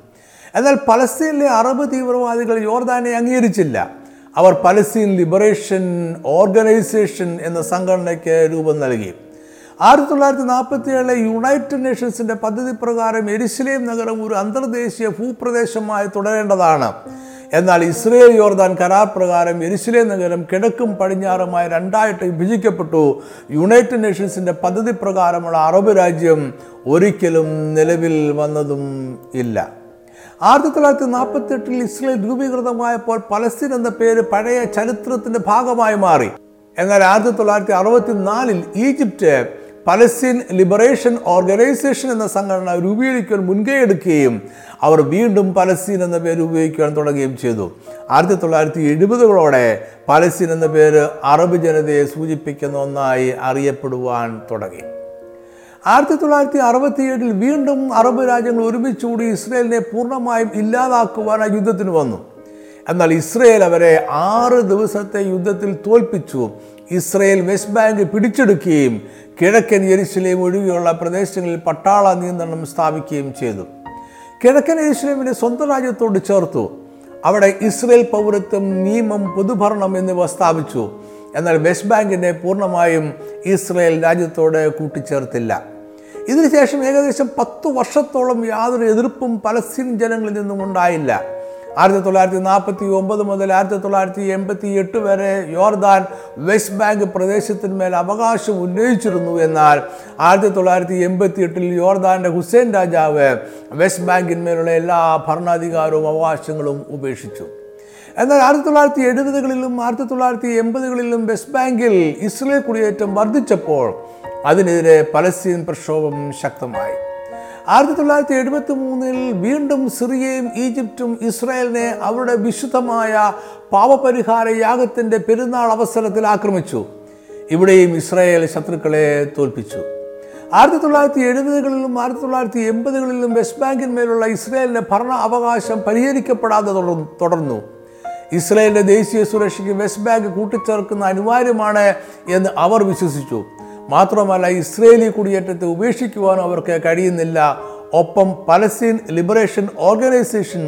എന്നാൽ പലസ്തീനിലെ അറബ് തീവ്രവാദികൾ യോർദാനെ അംഗീകരിച്ചില്ല. അവർ പലസ്തീൻ ലിബറേഷൻ ഓർഗനൈസേഷൻ എന്ന സംഘടനയ്ക്ക് രൂപം നൽകി. 1947 യുണൈറ്റഡ് നേഷൻസിൻ്റെ പദ്ധതി പ്രകാരം യെരുശലേം നഗരം ഒരു അന്തർദേശീയ ഭൂപ്രദേശമായി തുടരേണ്ടതാണ്. എന്നാൽ ഇസ്രായേൽ യോർദാൻ കരാർ പ്രകാരം യെരുശലേം നഗരം കിഴക്കും പടിഞ്ഞാറുമായി രണ്ടായിട്ട് വിഭജിക്കപ്പെട്ടു. യുണൈറ്റഡ് നേഷൻസിൻ്റെ പദ്ധതി പ്രകാരമുള്ള അറബ് രാജ്യം ഒരിക്കലും നിലവിൽ വന്നതും ഇല്ല. 1948-ൽ ഇസ്രായേൽ രൂപീകൃതമായപ്പോൾ പലസ്തീൻ എന്ന പേര് പഴയ ചരിത്രത്തിൻ്റെ ഭാഗമായി മാറി. എന്നാൽ 1964-ൽ ഈജിപ്റ്റ് പലസ്തീൻ ലിബറേഷൻ ഓർഗനൈസേഷൻ എന്ന സംഘടന രൂപീകരിക്കാൻ മുൻകൈ എടുക്കുകയും അവർ വീണ്ടും പലസ്തീൻ എന്ന പേര് ഉപയോഗിക്കാൻ തുടങ്ങുകയും ചെയ്തു. 1970-കളോടെ പലസ്തീൻ എന്ന പേര് അറബ് ജനതയെ സൂചിപ്പിക്കുന്ന ഒന്നായി അറിയപ്പെടുവാൻ തുടങ്ങി. 1967-ൽ വീണ്ടും അറബ് രാജ്യങ്ങൾ ഒരുമിച്ചുകൂടി ഇസ്രായേലിനെ പൂർണ്ണമായും ഇല്ലാതാക്കുവാൻ യുദ്ധത്തിന് വന്നു. എന്നാൽ ഇസ്രായേൽ അവരെ 6 ദിവസത്തെ യുദ്ധത്തിൽ തോൽപ്പിച്ചു. ഇസ്രായേൽ വെസ്റ്റ് ബാങ്ക് പിടിച്ചെടുക്കുകയും കിഴക്കൻ യെരുശലേം ഒഴികെയുള്ള പ്രദേശങ്ങളിൽ പട്ടാള നിയന്ത്രണം സ്ഥാപിക്കുകയും ചെയ്തു. കിഴക്കൻ യെരുശലേമിനെ സ്വന്തം രാജ്യത്തോട് ചേർത്തു. അവിടെ ഇസ്രായേൽ പൗരത്വം, നിയമം, പൊതുഭരണം എന്നിവ സ്ഥാപിച്ചു. എന്നാൽ വെസ്റ്റ് ബാങ്കിനെ പൂർണ്ണമായും ഇസ്രായേൽ രാജ്യത്തോട് കൂട്ടിച്ചേർത്തില്ല. ഇതിനുശേഷം ഏകദേശം 10 വർഷത്തോളം യാതൊരു എതിർപ്പും പലസ്തീൻ ജനങ്ങളിൽ നിന്നും ഉണ്ടായില്ല. 1949 മുതൽ 1988 വരെ യോർദാൻ വെസ്റ്റ് ബാങ്ക് പ്രദേശത്തിന്മേൽ അവകാശം ഉന്നയിച്ചിരുന്നു. എന്നാൽ 1988-ൽ യോർദാൻ്റെ ഹുസൈൻ രാജാവ് വെസ്റ്റ് ബാങ്കിന്മേലുള്ള എല്ലാ ഭരണാധികാരവും അവകാശങ്ങളും ഉപേക്ഷിച്ചു. എന്നാൽ 1970-കളിലും 1980-കളിലും വെസ്റ്റ് ബാങ്കിൽ ഇസ്രായേൽ കുടിയേറ്റം വർദ്ധിച്ചപ്പോൾ അതിനെതിരെ പലസ്തീൻ പ്രക്ഷോഭം ശക്തമായി. 1973-ൽ വീണ്ടും സിറിയയും ഈജിപ്തും ഇസ്രായേലിനെ അവരുടെ വിശുദ്ധമായ പാപപരിഹാര യാഗത്തിൻ്റെ പെരുന്നാൾ അവസരത്തിൽ ആക്രമിച്ചു. ഇവിടെയും ഇസ്രായേൽ ശത്രുക്കളെ തോൽപ്പിച്ചു. 1970-കളിലും 1980-കളിലും വെസ്റ്റ് ബാങ്കിന്മേലുള്ള ഇസ്രായേലിൻ്റെ ഭരണ അവകാശം പരിഹരിക്കപ്പെടാതെ തുടർന്നു. ഇസ്രായേലിൻ്റെ ദേശീയ സുരക്ഷയ്ക്ക് വെസ്റ്റ് ബാങ്ക് കൂട്ടിച്ചേർക്കുന്ന അനിവാര്യമാണ് എന്ന് അവർ വിശ്വസിച്ചു. മാത്രമല്ല, ഇസ്രേലി കുടിയേറ്റത്തെ ഉപേക്ഷിക്കുവാനും അവർക്ക് കഴിയുന്നില്ല. ഒപ്പം പലസ്തീൻ ലിബറേഷൻ ഓർഗനൈസേഷൻ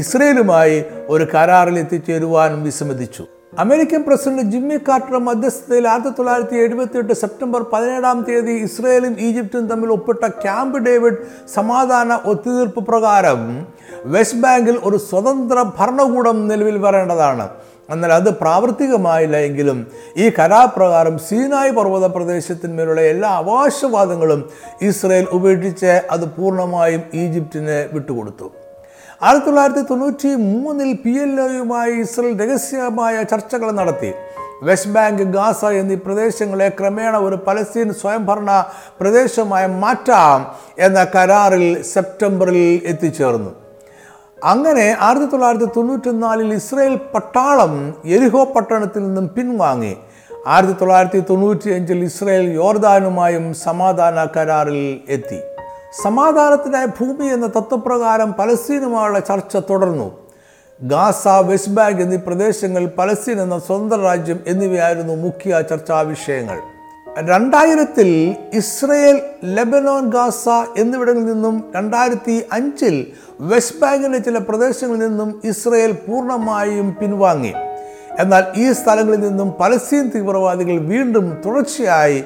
ഇസ്രേലുമായി ഒരു കരാറിൽ എത്തിച്ചേരുവാൻ വിസമ്മതിച്ചു. അമേരിക്കൻ പ്രസിഡന്റ് ജിമ്മി കാർട്ടർ മധ്യസ്ഥതയിൽ 1978 സെപ്റ്റംബർ 17 ഇസ്രേലും ഈജിപ്തും തമ്മിൽ ഒപ്പിട്ട ക്യാമ്പ് ഡേവിഡ് സമാധാന ഒത്തുതീർപ്പ് പ്രകാരം വെസ്റ്റ് ബാങ്കിൽ ഒരു സ്വതന്ത്ര ഭരണകൂടം നിലവിൽ വരേണ്ടതാണ്. എന്നാൽ അത് പ്രാവർത്തികമായില്ല എങ്കിലും ഈ കരാപ്രകാരം സീനായ് പർവ്വത പ്രദേശത്തിന്മേലുള്ള എല്ലാ അവകാശവാദങ്ങളും ഇസ്രായേൽ ഉപേക്ഷിച്ച് അത് പൂർണ്ണമായും ഈജിപ്തിന് വിട്ടുകൊടുത്തു. 1993-ൽ PLOയുമായി ഇസ്രായേൽ രഹസ്യമായ ചർച്ചകൾ നടത്തി. വെസ്റ്റ് ബാങ്ക്, ഗാസ എന്നീ പ്രദേശങ്ങളെ ക്രമേണ ഒരു പലസ്തീൻ സ്വയംഭരണ പ്രദേശമായി മാറ്റാം എന്ന കരാറിൽ സെപ്റ്റംബറിൽ എത്തിച്ചേർന്നു. അങ്ങനെ 1994 ഇസ്രയേൽ പട്ടാളം യെരിഹോ പട്ടണത്തിൽ നിന്നും പിൻവാങ്ങി. 1995 ഇസ്രയേൽ യോർദാനുമായും സമാധാന കരാറിൽ എത്തി. സമാധാനത്തിനായ ഭൂമി എന്ന തത്വപ്രകാരം പലസ്തീനുമായുള്ള ചർച്ച തുടർന്നു. ഗാസ, വെസ്റ്റ് ബാങ്ക് എന്നീ പ്രദേശങ്ങൾ, പലസ്തീൻ എന്ന സ്വന്തം രാജ്യം എന്നിവയായിരുന്നു മുഖ്യ ചർച്ചാ വിഷയങ്ങൾ. 2000 ഇസ്രയേൽ, ലെബനോൻ, ഗാസ എന്നിവിടങ്ങളിൽ നിന്നും 2005 വെസ്റ്റ് ബാങ്കിലെ ചില പ്രദേശങ്ങളിൽ നിന്നും ഇസ്രയേൽ പൂർണ്ണമായും പിൻവാങ്ങി. എന്നാൽ ഈ സ്ഥലങ്ങളിൽ നിന്നും പലസ്തീൻ തീവ്രവാദികൾ വീണ്ടും തുടർച്ചയായി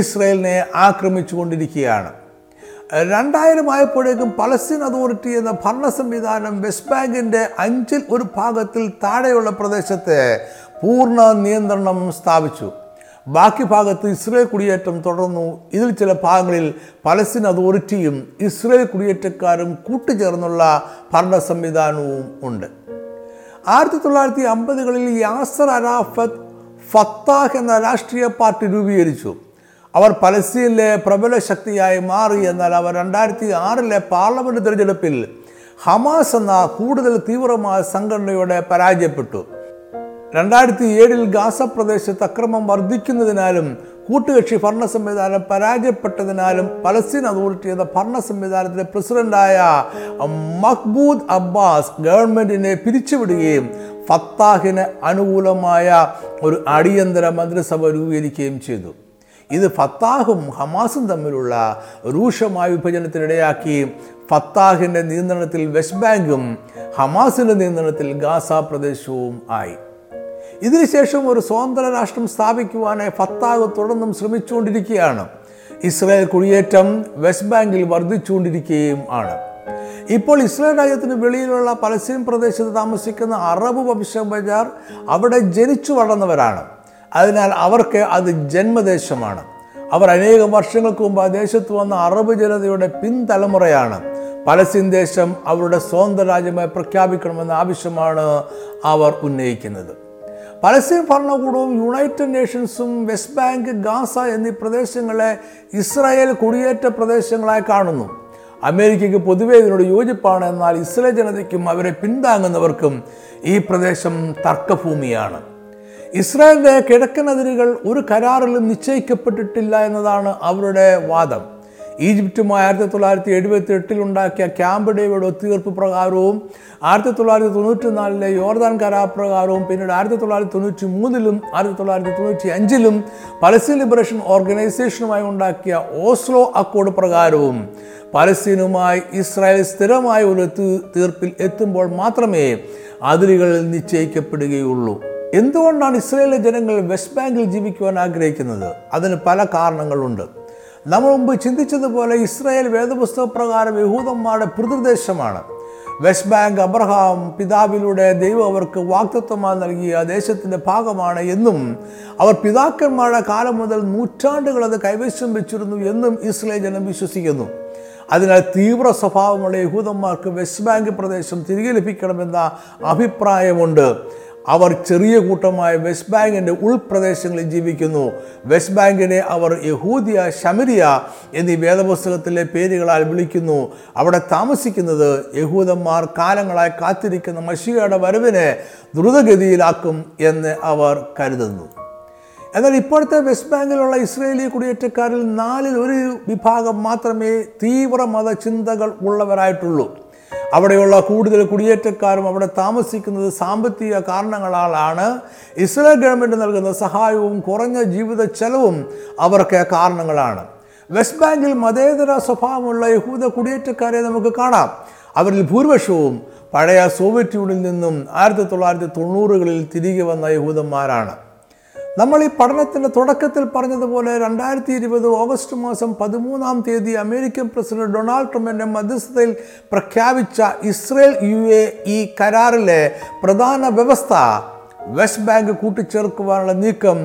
ഇസ്രയേലിനെ ആക്രമിച്ചുകൊണ്ടിരിക്കുകയാണ്. 2000 പലസ്തീൻ അതോറിറ്റി എന്ന ഭരണ സംവിധാനം വെസ്റ്റ് ബാങ്കിൻ്റെ 1 ഭാഗത്തിൽ താഴെയുള്ള പ്രദേശത്തെ പൂർണ്ണ നിയന്ത്രണം സ്ഥാപിച്ചു. ബാക്കി ഭാഗത്ത് ഇസ്രയേൽ കുടിയേറ്റം തുടർന്നു. ഇതിൽ ചില ഭാഗങ്ങളിൽ പലസ്തീൻ അതോറിറ്റിയും ഇസ്രയേൽ കുടിയേറ്റക്കാരും കൂട്ടുചേർന്നുള്ള ഭരണ സംവിധാനവും ഉണ്ട്. 1950 യാസർ അറാഫത്ത് ഫത്താഹ് എന്ന രാഷ്ട്രീയ പാർട്ടി രൂപീകരിച്ചു. അവർ പലസ്തീനിലെ പ്രബല ശക്തിയായി മാറി. എന്നാൽ അവർ 2006 പാർലമെൻറ്റ് തിരഞ്ഞെടുപ്പിൽ ഹമാസ് എന്ന കൂടുതൽ തീവ്രമായ സംഘടനയോടെ പരാജയപ്പെട്ടു. 2007 ഗാസ പ്രദേശത്ത് അക്രമം വർദ്ധിക്കുന്നതിനാലും കൂട്ടുകക്ഷി ഭരണ സംവിധാനം പരാജയപ്പെട്ടതിനാലും പലസ്തീൻ അതോറിറ്റി എന്ന ഭരണ സംവിധാനത്തിലെ പ്രസിഡന്റായ മഹ്മൂദ് അബ്ബാസ് ഗവൺമെൻറ്റിനെ പിരിച്ചുവിടുകയും ഫത്താഹിന് അനുകൂലമായ ഒരു അടിയന്തര മന്ത്രിസഭ രൂപീകരിക്കുകയും ചെയ്തു. ഇത് ഫത്താഹും ഹമാസും തമ്മിലുള്ള രൂക്ഷമായ വിഭജനത്തിനിടയാക്കി. ഫത്താഹിൻ്റെ നിയന്ത്രണത്തിൽ വെസ്റ്റ് ബാങ്കും ഹമാസിൻ്റെ നിയന്ത്രണത്തിൽ ഗാസ പ്രദേശവും ആയി. ഇതിനുശേഷം ഒരു സ്വതന്ത്ര രാഷ്ട്രം സ്ഥാപിക്കുവാനായി ഫത്താഹ് തുടർന്നും ശ്രമിച്ചുകൊണ്ടിരിക്കുകയാണ്. ഇസ്രായേൽ കുടിയേറ്റം വെസ്റ്റ് ബാങ്കിൽ വർദ്ധിച്ചുകൊണ്ടിരിക്കുകയും ആണ്. ഇപ്പോൾ ഇസ്രായേൽ രാജ്യത്തിന് വെളിയിലുള്ള പലസ്തീൻ പ്രദേശത്ത് താമസിക്കുന്ന അറബ് വംശജർ അവിടെ ജനിച്ചു വളർന്നവരാണ്. അതിനാൽ അവർക്ക് അത് ജന്മദേശമാണ്. അവർ അനേകം വർഷങ്ങൾക്ക് മുമ്പ് ആ ദേശത്ത് വന്ന അറബ് ജനതയുടെ പിൻതലമുറയാണ്. പലസ്തീൻ ദേശം അവരുടെ സ്വന്തം രാജ്യമായി പ്രഖ്യാപിക്കണമെന്ന ആവശ്യമാണ് അവർ ഉന്നയിക്കുന്നത്. പലസ്തീൻ ഭരണകൂടവും യുണൈറ്റഡ് നേഷൻസും വെസ്റ്റ് ബാങ്ക്, ഗാസ എന്നീ പ്രദേശങ്ങളെ ഇസ്രായേൽ കുടിയേറ്റ പ്രദേശങ്ങളായി കാണുന്നു. അമേരിക്കയ്ക്ക് പൊതുവെ ഇതിനോട് യോജിപ്പാണ്. എന്നാൽ ഇസ്രായേൽ ജനതയ്ക്കും അവരെ പിന്താങ്ങുന്നവർക്കും ഈ പ്രദേശം തർക്കഭൂമിയാണ്. ഇസ്രായേലിൻ്റെ കിഴക്കൻ അതിരുകൾ ഒരു കരാറിലും നിശ്ചയിക്കപ്പെട്ടിട്ടില്ല എന്നതാണ് അവരുടെ വാദം. ഈജിപ്തുമായി 1978 ക്യാമ്പ് ഡേവിഡ് ഒത്തുതീർപ്പ് പ്രകാരവും 1994 യോർദാൻ കരാർ പ്രകാരവും പിന്നീട് 1993 1995 പലസ്തീൻ ലിബറേഷൻ ഓർഗനൈസേഷനുമായി ഉണ്ടാക്കിയ ഓസ്ലോ അക്കോർഡ് പ്രകാരവും പലസ്തീനുമായി ഇസ്രായേൽ സ്ഥിരമായ ഒരു തീർപ്പിൽ എത്തുമ്പോൾ മാത്രമേ അതിരുകൾ നിശ്ചയിക്കപ്പെടുകയുള്ളൂ. എന്തുകൊണ്ടാണ് ഇസ്രായേലിലെ ജനങ്ങൾ വെസ്റ്റ് ബാങ്കിൽ ജീവിക്കുവാൻ ആഗ്രഹിക്കുന്നത്? അതിന് പല കാരണങ്ങളുണ്ട്. നമ്മൾ മുമ്പ് ചിന്തിച്ചതുപോലെ ഇസ്രായേൽ വേദപുസ്തക പ്രകാരം യഹൂദന്മാരുടെ പിതൃദേശമാണ്. വെസ്റ്റ് ബാങ്ക് അബ്രഹാം പിതാവിലൂടെ ദൈവം അവർക്ക് വാഗ്ദത്തമായി നൽകിയ ദേശത്തിൻ്റെ ഭാഗമാണ് എന്നും അവർ പിതാക്കന്മാരുടെ കാലം മുതൽ നൂറ്റാണ്ടുകൾ അത് കൈവശം വെച്ചിരുന്നു എന്നും ഇസ്രായേൽ ജനം വിശ്വസിക്കുന്നു. അതിനാൽ തീവ്ര സ്വഭാവമുള്ള യഹൂദന്മാർക്ക് വെസ്റ്റ് ബാങ്ക് പ്രദേശം തിരികെ ലഭിക്കണമെന്ന അഭിപ്രായമുണ്ട്. അവർ ചെറിയ കൂട്ടമായ വെസ്റ്റ് ബാങ്കിൻ്റെ ഉൾപ്രദേശങ്ങളിൽ ജീവിക്കുന്നു. വെസ്റ്റ് ബാങ്കിനെ അവർ യഹൂദിയ, ശമരിയ എന്നീ വേദപുസ്തകത്തിലെ പേരുകളാൽ വിളിക്കുന്നു. അവിടെ താമസിക്കുന്നത് യഹൂദന്മാർ കാലങ്ങളായി കാത്തിരിക്കുന്ന മശിഹയുടെ വരവിനെ ദ്രുതഗതിയിലാക്കും എന്ന് അവർ കരുതുന്നു. എന്നാൽ ഇപ്പോഴത്തെ വെസ്റ്റ് ബാങ്കിലുള്ള ഇസ്രായേലി കുടിയേറ്റക്കാരിൽ 1/4 വിഭാഗം മാത്രമേ തീവ്ര മതചിന്തകൾ ഉള്ളവരായിട്ടുള്ളൂ. അവിടെയുള്ള കൂടുതൽ കുടിയേറ്റക്കാരും അവിടെ താമസിക്കുന്നത് സാമ്പത്തിക കാരണങ്ങളാലാണ്. ഇസ്രായേൽ ഗവൺമെൻറ് നൽകുന്ന സഹായവും കുറഞ്ഞ ജീവിത ചെലവും അവർക്ക് കാരണങ്ങളാണ്. വെസ്റ്റ് ബാങ്കിൽ മതേതര സ്വഭാവമുള്ള യഹൂദ കുടിയേറ്റക്കാരെ നമുക്ക് കാണാം. അവരിൽ ഭൂരിപക്ഷവും പഴയ സോവിയറ്റ് യൂണിയനിൽ നിന്നും 1990 തിരികെ വന്ന യഹൂദന്മാരാണ്. നമ്മൾ ഈ പഠനത്തിൻ്റെ തുടക്കത്തിൽ പറഞ്ഞതുപോലെ 2020 ഓഗസ്റ്റ് 13 അമേരിക്കൻ പ്രസിഡന്റ് ഡൊണാൾഡ് ട്രംപിൻ്റെ മധ്യസ്ഥതയിൽ പ്രഖ്യാപിച്ച ഇസ്രയേൽ-UAE കരാറിലെ പ്രധാന വ്യവസ്ഥ വെസ്റ്റ് ബാങ്ക് കൂട്ടിച്ചേർക്കുവാനുള്ള നീക്കം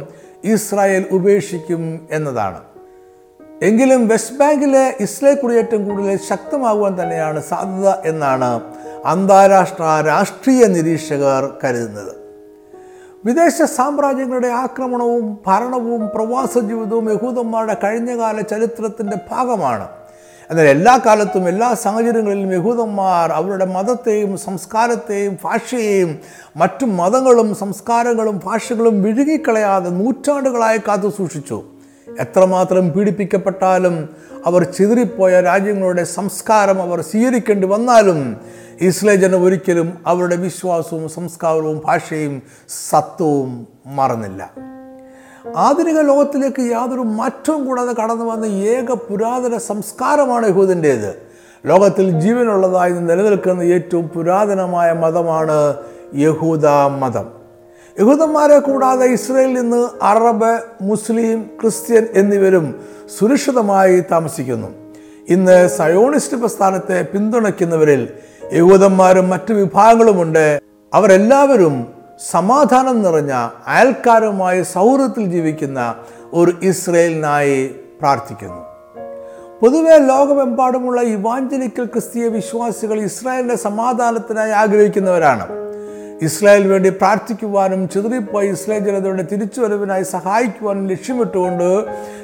ഇസ്രായേൽ ഉപേക്ഷിക്കും എന്നതാണ്. എങ്കിലും വെസ്റ്റ് ബാങ്കിലെ ഇസ്രായേൽ കുടിയേറ്റം കൂടുതൽ ശക്തമാകുവാൻ തന്നെയാണ് സാധ്യത എന്നാണ് അന്താരാഷ്ട്ര രാഷ്ട്രീയ നിരീക്ഷകർ കരുതുന്നത്. വിദേശ സാമ്രാജ്യങ്ങളുടെ ആക്രമണവും ഭരണവും പ്രവാസ ജീവിതവും യഹൂദന്മാരുടെ കഴിഞ്ഞകാല ചരിത്രത്തിൻ്റെ ഭാഗമാണ്. എന്നാൽ എല്ലാ കാലത്തും എല്ലാ സാഹചര്യങ്ങളിലും യഹൂദന്മാർ അവരുടെ മതത്തെയും സംസ്കാരത്തെയും ഭാഷയെയും മറ്റു മതങ്ങളും സംസ്കാരങ്ങളും ഭാഷകളും വിഴുങ്ങിക്കളയാതെ നൂറ്റാണ്ടുകളായി കാത്തു സൂക്ഷിച്ചു. എത്രമാത്രം പീഡിപ്പിക്കപ്പെട്ടാലും അവർ ചിതറിപ്പോയ രാജ്യങ്ങളുടെ സംസ്കാരം അവർ സ്വീകരിക്കേണ്ടി വന്നാലും ഇസ്രായേൽ ജനം ഒരിക്കലും അവരുടെ വിശ്വാസവും സംസ്കാരവും ഭാഷയും സത്വവും മറന്നില്ല. ആധുനിക ലോകത്തിലേക്ക് യാതൊരു മാറ്റവും കൂടാതെ കടന്നു വന്ന ഏക പുരാതന സംസ്കാരമാണ് യഹൂദൻ്റേത്. ലോകത്തിൽ ജീവനുള്ളതായി നിലനിൽക്കുന്ന ഏറ്റവും പുരാതനമായ മതമാണ് യഹൂദ മതം. യഹൂദന്മാരെ കൂടാതെ ഇസ്രായേലിൽ നിന്ന് അറബ്, മുസ്ലിം, ക്രിസ്ത്യൻ എന്നിവരും സുരക്ഷിതമായി താമസിക്കുന്നു. ഇന്ന് സയോണിസ്റ്റ് പ്രസ്ഥാനത്തെ പിന്തുണയ്ക്കുന്നവരിൽ യഹൂദന്മാരും മറ്റു വിഭാഗങ്ങളുമുണ്ട്. അവരെല്ലാവരും സമാധാനം നിറഞ്ഞ അയൽക്കാരുമായി സൗഹൃദത്തിൽ ജീവിക്കുന്ന ഒരു ഇസ്രായേലിനായി പ്രാർത്ഥിക്കുന്നു. പൊതുവെ ലോകമെമ്പാടുമുള്ള ഇവാഞ്ചലിക്കൽ ക്രിസ്തീയ വിശ്വാസികൾ ഇസ്രായേലിൻ്റെ സമാധാനത്തിനായി ആഗ്രഹിക്കുന്നവരാണ്. ഇസ്രായേലിന് വേണ്ടി പ്രാർത്ഥിക്കുവാനും ചിതറിപ്പോയി ഇസ്രായേൽ ജനതയുടെ തിരിച്ചുവരവിനായി സഹായിക്കുവാനും ലക്ഷ്യമിട്ടുകൊണ്ട്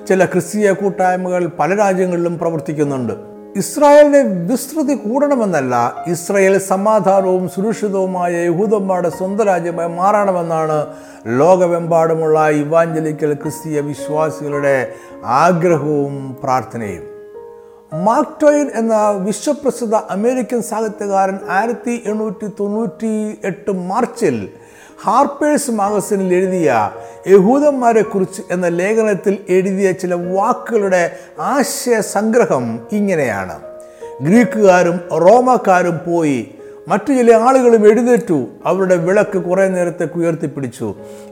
ചില ക്രിസ്തീയ കൂട്ടായ്മകൾ പല രാജ്യങ്ങളിലും പ്രവർത്തിക്കുന്നുണ്ട്. ഇസ്രായേലിൻ്റെ വിസ്തൃതി കൂടണമെന്നല്ല, ഇസ്രായേൽ സമാധാനവും സുരക്ഷിതവുമായ യഹൂദന്മാരുടെ സ്വന്തം രാജ്യമായി മാറണമെന്നാണ് ലോകമെമ്പാടുമുള്ള ഇവാഞ്ചലിക്കൽ ക്രിസ്തീയ വിശ്വാസികളുടെ ആഗ്രഹവും പ്രാർത്ഥനയും. മാർക്ക് ട്വെയിൻ എന്ന വിശ്വപ്രസിദ്ധ അമേരിക്കൻ സാഹിത്യകാരൻ 1898 മാർച്ചിൽ ഹാർപ്പേഴ്സ് മാഗസിനിൽ എഴുതിയ യഹൂദന്മാരെക്കുറിച്ച് എന്ന ലേഖനത്തിൽ എഴുതിയ ചില വാക്കുകളുടെ ആശയ സംഗ്രഹം ഇങ്ങനെയാണ്: ഗ്രീക്കുകാരും റോമക്കാരും പോയി, മറ്റു ചില ആളുകളും എഴുന്നേറ്റു. അവരുടെ വിളക്ക് കുറേ നേരത്തേക്ക് ഉയർത്തിപ്പിടിച്ചു,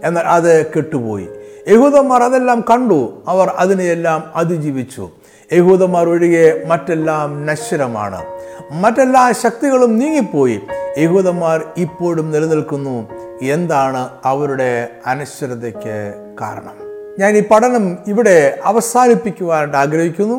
എന്നാൽ അത് കെട്ടുപോയി. യഹൂദന്മാർ അതെല്ലാം കണ്ടു, അവർ അതിനെയെല്ലാം അതിജീവിച്ചു. യഹൂദന്മാർ ഒഴികെ മറ്റെല്ലാം നശ്വരമാണ്, മറ്റെല്ലാ ശക്തികളും നീങ്ങിപ്പോയി. യഹൂദന്മാർ ഇപ്പോഴും നിലനിൽക്കുന്നു. എന്താണ് അവരുടെ അനശ്വരതയ്ക്ക് കാരണം? ഞാൻ ഈ പഠനം ഇവിടെ അവസാനിപ്പിക്കുവാനായിട്ട് ആഗ്രഹിക്കുന്നു.